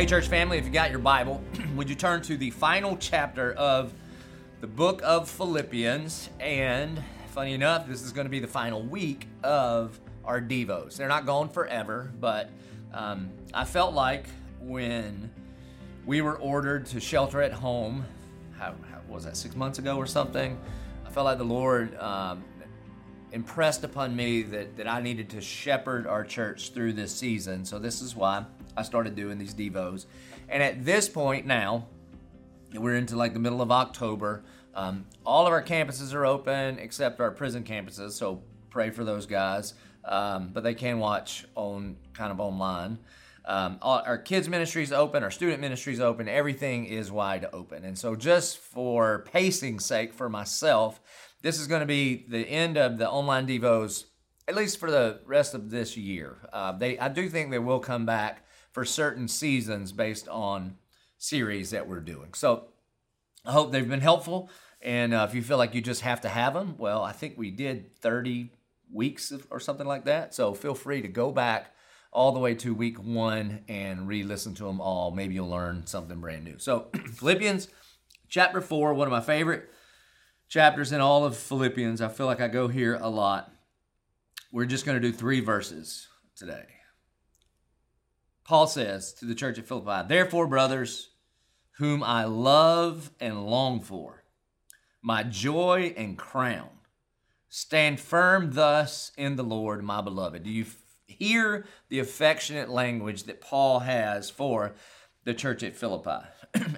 Hey, church family, if you got your Bible, would you turn to the final chapter of the book of Philippians? And funny enough, this is going to be the final week of our Devos. They're not gone forever, but I felt like when we were ordered to shelter at home, how was that, 6 months ago or something? I felt like the Lord impressed upon me that I needed to shepherd our church through this season. So this is why I started doing these Devos. And at this point now, we're into like the middle of October. All of our campuses are open except our prison campuses, so pray for those guys. But they can watch on kind of online. Our kids ministry is open, our student ministry is open, everything is wide open. And so just for pacing's sake for myself, this is going to be the end of the online Devos, at least for the rest of this year. I do think they will come back for certain seasons based on series that we're doing. So I hope they've been helpful. And if you feel like you just have to have them, well, I think we did 30 weeks or something like that. So feel free to go back all the way to week one and re-listen to them all. Maybe you'll learn something brand new. So Philippians chapter 4, one of my favorite chapters in all of Philippians. I feel like I go here a lot. We're just going to do 3 verses today. Paul says to the church at Philippi, "Therefore, brothers, whom I love and long for, my joy and crown, stand firm thus in the Lord, my beloved." Do you hear the affectionate language that Paul has for the church at Philippi?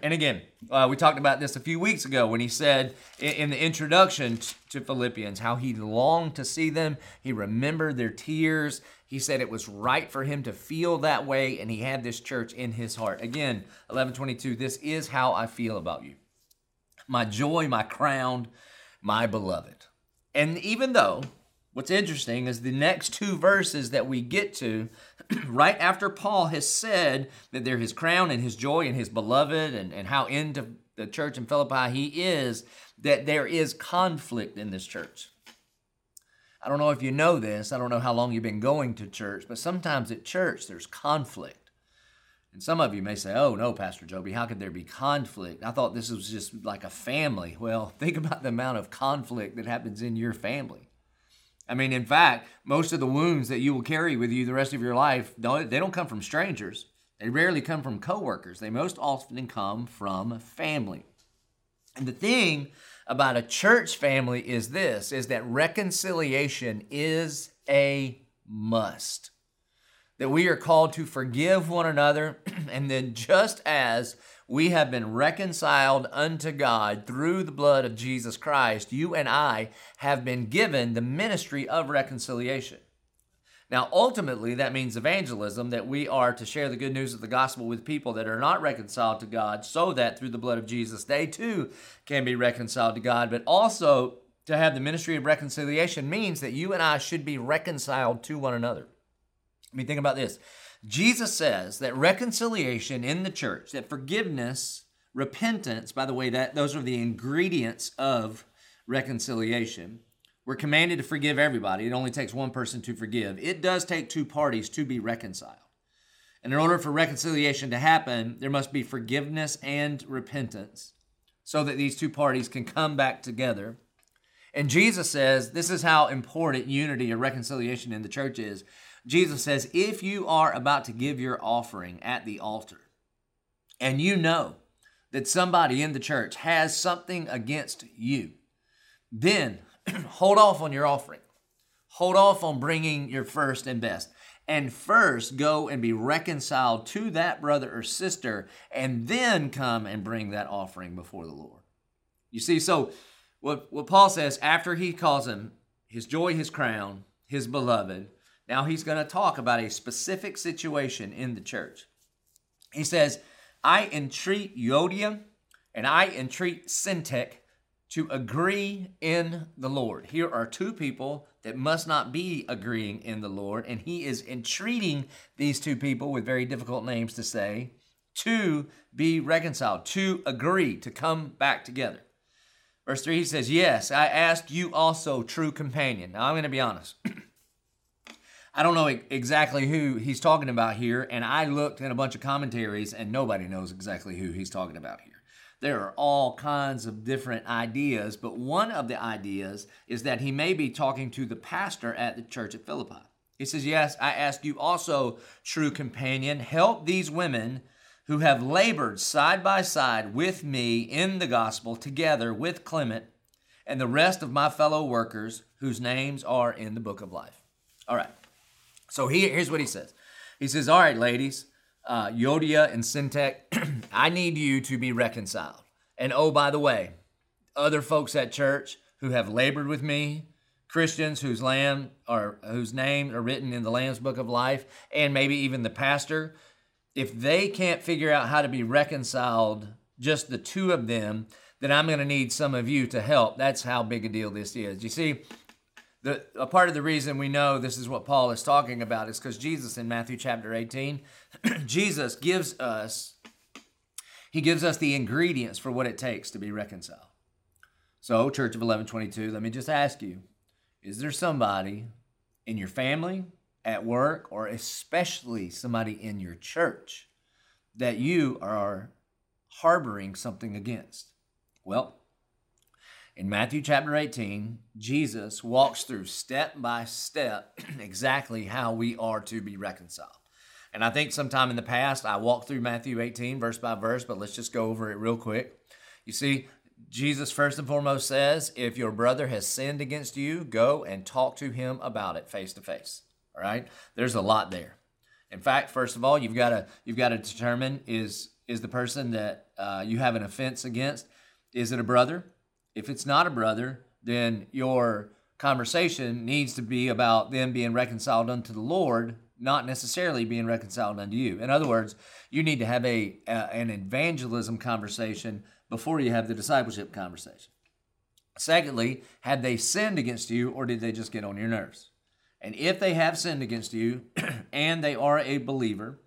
And again, we talked about this a few weeks ago when he said in the introduction to Philippians how he longed to see them. He remembered their tears. He said it was right for him to feel that way, and he had this church in his heart. Again, 11:22, "This is how I feel about you. My joy, my crown, my beloved." And even though what's interesting is the next 2 verses that we get to, right after Paul has said that they're his crown and his joy and his beloved and how into the church in Philippi he is, that there is conflict in this church. I don't know if you know this. I don't know how long you've been going to church, but sometimes at church there's conflict. And some of you may say, "Oh, no, Pastor Joby, how could there be conflict? I thought this was just like a family." Well, think about the amount of conflict that happens in your family. I mean, in fact, most of the wounds that you will carry with you the rest of your life, they don't come from strangers. They rarely come from coworkers. They most often come from family. And the thing about a church family is this, is that reconciliation is a must. That we are called to forgive one another, and then just as we have been reconciled unto God through the blood of Jesus Christ, you and I have been given the ministry of reconciliation. Now, ultimately, that means evangelism, that we are to share the good news of the gospel with people that are not reconciled to God, so that through the blood of Jesus, they too can be reconciled to God. But also, to have the ministry of reconciliation means that you and I should be reconciled to one another. I mean, think about this. Jesus says that reconciliation in the church, that forgiveness, repentance, by the way, that those are the ingredients of reconciliation. We're commanded to forgive everybody. It only takes one person to forgive. It does take 2 parties to be reconciled. And in order for reconciliation to happen, there must be forgiveness and repentance so that these 2 parties can come back together. And Jesus says this is how important unity or reconciliation in the church is. Jesus says, if you are about to give your offering at the altar and you know that somebody in the church has something against you, then hold off on your offering. Hold off on bringing your first and best. And first go and be reconciled to that brother or sister, and then come and bring that offering before the Lord. You see, so what Paul says after he calls him his joy, his crown, his beloved, now he's going to talk about a specific situation in the church. He says, "I entreat Euodia and I entreat Syntek to agree in the Lord." Here are 2 people that must not be agreeing in the Lord, and he is entreating these 2 people with very difficult names to say to be reconciled, to agree, to come back together. Verse 3, he says, "Yes, I asked you also, true companion." Now I'm going to be honest. I don't know exactly who he's talking about here, and I looked in a bunch of commentaries, and nobody knows exactly who he's talking about here. There are all kinds of different ideas, but one of the ideas is that he may be talking to the pastor at the church at Philippi. He says, "Yes, I ask you also, true companion, help these women who have labored side by side with me in the gospel together with Clement and the rest of my fellow workers whose names are in the book of life." All right. So here's what he says. He says, all right, ladies, Euodia and Syntek, I need you to be reconciled. And oh, by the way, other folks at church who have labored with me, Christians whose names are written in the Lamb's Book of Life, and maybe even the pastor, if they can't figure out how to be reconciled, just the two of them, then I'm going to need some of you to help. That's how big a deal this is. You see, a part of the reason we know this is what Paul is talking about is because Jesus in Matthew chapter 18, Jesus gives us the ingredients for what it takes to be reconciled. So, Church of 1122, let me just ask you, is there somebody in your family, at work, or especially somebody in your church that you are harboring something against? Well, in Matthew chapter 18, Jesus walks through step by step exactly how we are to be reconciled. And I think sometime in the past, I walked through Matthew 18 verse by verse, but let's just go over it real quick. You see, Jesus first and foremost says, if your brother has sinned against you, go and talk to him about it face to face. All right? There's a lot there. In fact, first of all, you've got to determine is the person that you have an offense against, is it a brother? If it's not a brother, then your conversation needs to be about them being reconciled unto the Lord, not necessarily being reconciled unto you. In other words, you need to have an evangelism conversation before you have the discipleship conversation. Secondly, have they sinned against you, or did they just get on your nerves? And if they have sinned against you and they are a believer,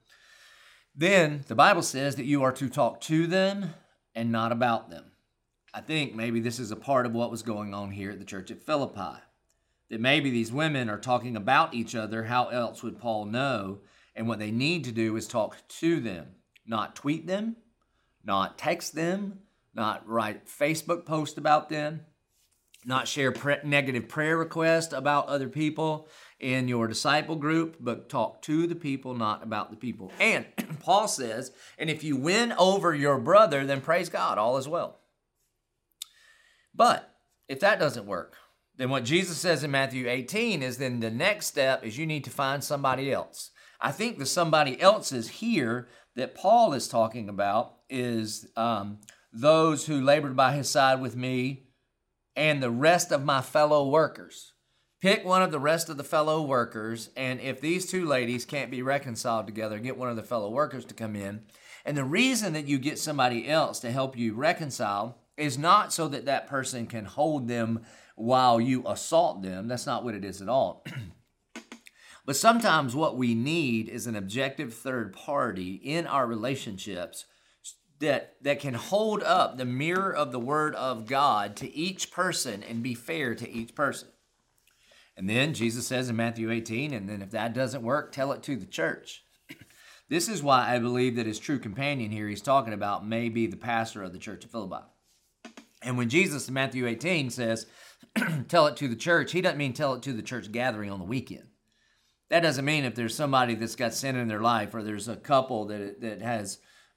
then the Bible says that you are to talk to them and not about them. I think maybe this is a part of what was going on here at the church at Philippi, that maybe these women are talking about each other. How else would Paul know? And what they need to do is talk to them, not tweet them, not text them, not write Facebook posts about them, not share negative prayer requests about other people in your disciple group, but talk to the people, not about the people. And Paul says, and if you win over your brother, then praise God, all is well. But if that doesn't work, then what Jesus says in Matthew 18 is then the next step is you need to find somebody else. I think the somebody else's here that Paul is talking about is those who labored by his side with me and the rest of my fellow workers. Pick one of the rest of the fellow workers, and if these two ladies can't be reconciled together, get one of the fellow workers to come in. And the reason that you get somebody else to help you reconcile is not so that that person can hold them while you assault them. That's not what it is at all. But sometimes what we need is an objective third party in our relationships that can hold up the mirror of the Word of God to each person and be fair to each person. And then Jesus says in Matthew 18, and then if that doesn't work, tell it to the church. This is why I believe that his true companion here he's talking about may be the pastor of the church of Philippi. And when Jesus in Matthew 18 says, tell it to the church, he doesn't mean tell it to the church gathering on the weekend. That doesn't mean if there's somebody that's got sin in their life or there's a couple that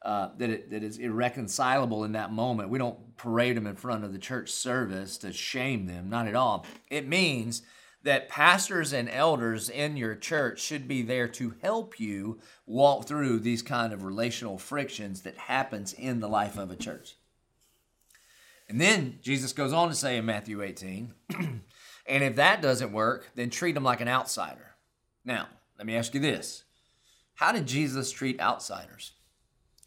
is irreconcilable in that moment. We don't parade them in front of the church service to shame them, not at all. It means that pastors and elders in your church should be there to help you walk through these kind of relational frictions that happens in the life of a church. And then Jesus goes on to say in Matthew 18, and if that doesn't work, then treat them like an outsider. Now, let me ask you this. How did Jesus treat outsiders?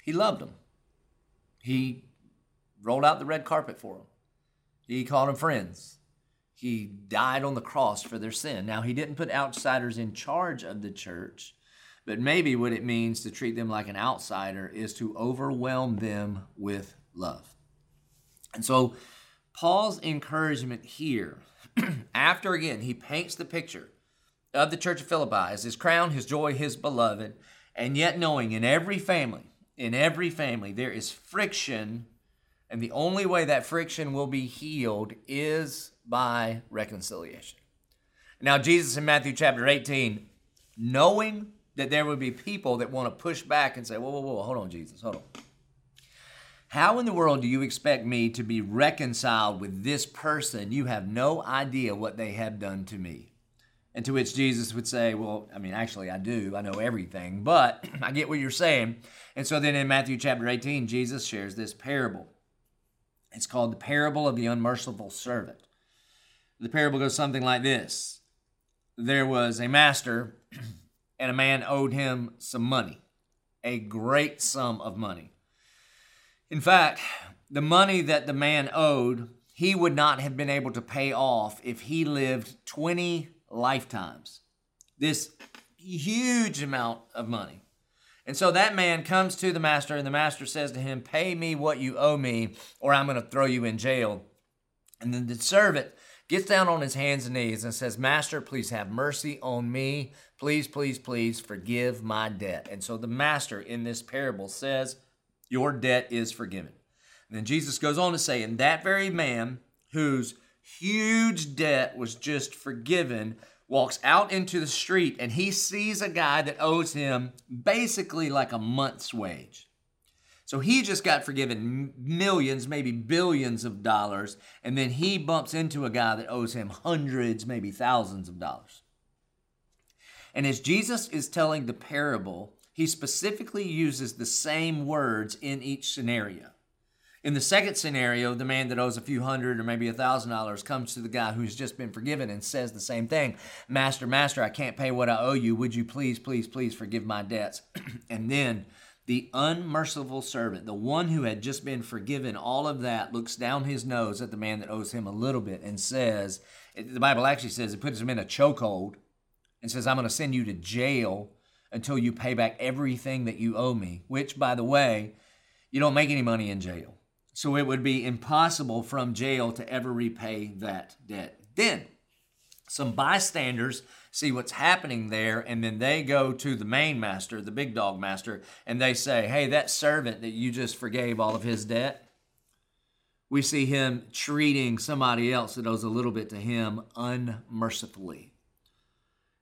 He loved them. He rolled out the red carpet for them. He called them friends. He died on the cross for their sin. Now, he didn't put outsiders in charge of the church, but maybe what it means to treat them like an outsider is to overwhelm them with love. And so Paul's encouragement here, after again, he paints the picture of the church of Philippi is his crown, his joy, his beloved. And yet knowing in every family, there is friction, and the only way that friction will be healed is by reconciliation. Now, Jesus in Matthew chapter 18, knowing that there would be people that want to push back and say, whoa, hold on, Jesus, hold on. How in the world do you expect me to be reconciled with this person? You have no idea what they have done to me. And to which Jesus would say, well, I mean, actually I do. I know everything, but I get what you're saying. And so then in Matthew chapter 18, Jesus shares this parable. It's called the parable of the unmerciful servant. The parable goes something like this. There was a master and a man owed him some money, a great sum of money. In fact, the money that the man owed, he would not have been able to pay off if he lived 20 lifetimes. This huge amount of money. And so that man comes to the master, and the master says to him, pay me what you owe me, or I'm going to throw you in jail. And then the servant gets down on his hands and knees and says, Master, please have mercy on me. Please forgive my debt. And so the master in this parable says, your debt is forgiven. And then Jesus goes on to say, and that very man whose huge debt was just forgiven walks out into the street, and he sees a guy that owes him basically like a month's wage. So he just got forgiven millions, maybe billions of dollars, and then he bumps into a guy that owes him hundreds, maybe thousands of dollars. And as Jesus is telling the parable, he specifically uses the same words in each scenario. In the second scenario, the man that owes a few hundred or maybe $1,000 comes to the guy who's just been forgiven and says the same thing. Master, I can't pay what I owe you. Would you please forgive my debts? And then the unmerciful servant, the one who had just been forgiven all of that, looks down his nose at the man that owes him a little bit and says, the Bible actually says it puts him in a chokehold and says, I'm going to send you to jail until you pay back everything that you owe me, which, by the way, you don't make any money in jail. So it would be impossible from jail to ever repay that debt. Then some bystanders see what's happening there, and then they go to the main master, the big dog master, and they say, hey, that servant that you just forgave all of his debt, we see him treating somebody else that owes a little bit to him unmercifully.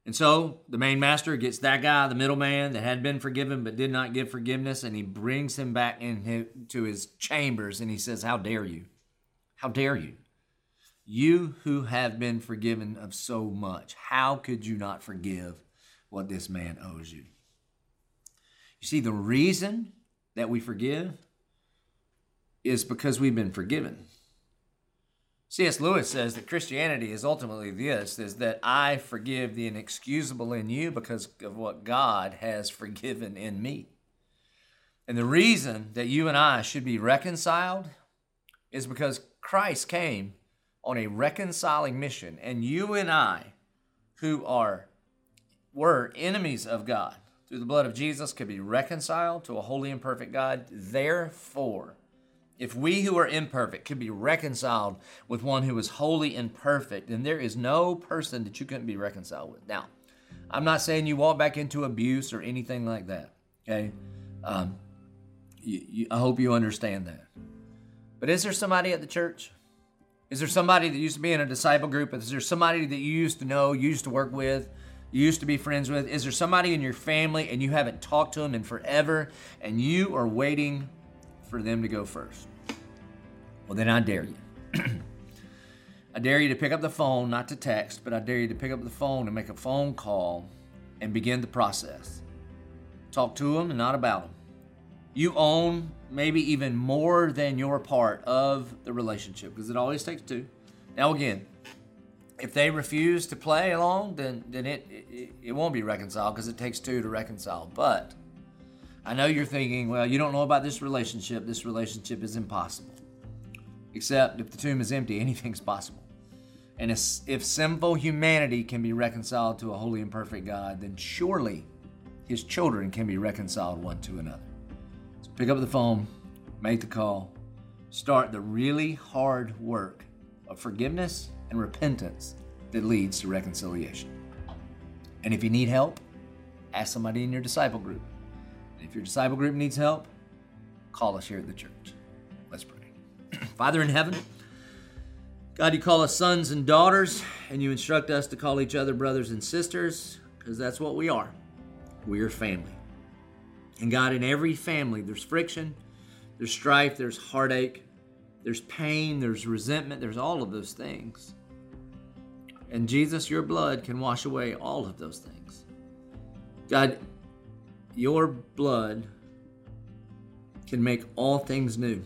And so the main master gets that guy, the middleman that had been forgiven but did not give forgiveness, and he brings him back into his chambers, and he says, how dare you? How dare you? You who have been forgiven of so much, how could you not forgive what this man owes you? You see, the reason that we forgive is because we've been forgiven. C.S. Lewis says that Christianity is ultimately this, is that I forgive the inexcusable in you because of what God has forgiven in me. And the reason that you and I should be reconciled is because Christ came on a reconciling mission. And you and I, who were enemies of God, through the blood of Jesus, could be reconciled to a holy and perfect God. Therefore, if we who are imperfect could be reconciled with one who is holy and perfect, then there is no person that you couldn't be reconciled with. Now, I'm not saying you walk back into abuse or anything like that, okay? I hope you understand that. But is there somebody at the church? Is there somebody that used to be in a disciple group? Is there somebody that you used to know, you used to work with, you used to be friends with? Is there somebody in your family and you haven't talked to them in forever and you are waiting for them to go first? Well, then I dare you. I dare you to pick up the phone, not to text, but I dare you to pick up the phone and make a phone call and begin the process. Talk to them and not about them. You own maybe even more than your part of the relationship, because it always takes two. Now again, if they refuse to play along, then it won't be reconciled, because it takes two to reconcile. But I know you're thinking, well, you don't know about this relationship. This relationship is impossible. Except if the tomb is empty, anything's possible. And if sinful humanity can be reconciled to a holy and perfect God, then surely his children can be reconciled one to another. So pick up the phone, make the call, start the really hard work of forgiveness and repentance that leads to reconciliation. And if you need help, ask somebody in your disciple group. And if your disciple group needs help, call us here at the church. Let's pray. Father in heaven, God, you call us sons and daughters, and you instruct us to call each other brothers and sisters, because that's what we are. We are family. And God, in every family, there's friction, there's strife, there's heartache, there's pain, there's resentment, there's all of those things. And Jesus, your blood can wash away all of those things. God, your blood can make all things new,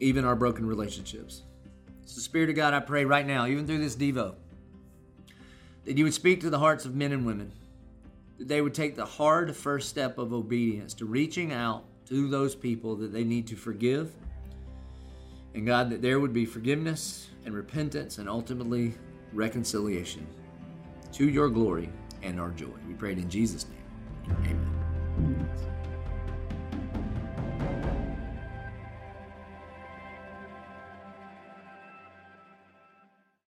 even our broken relationships. So Spirit of God, I pray right now, even through this Devo, that you would speak to the hearts of men and women, that they would take the hard first step of obedience to reaching out to those people that they need to forgive. And God, that there would be forgiveness and repentance and ultimately reconciliation to your glory and our joy. We pray it in Jesus' name. Amen.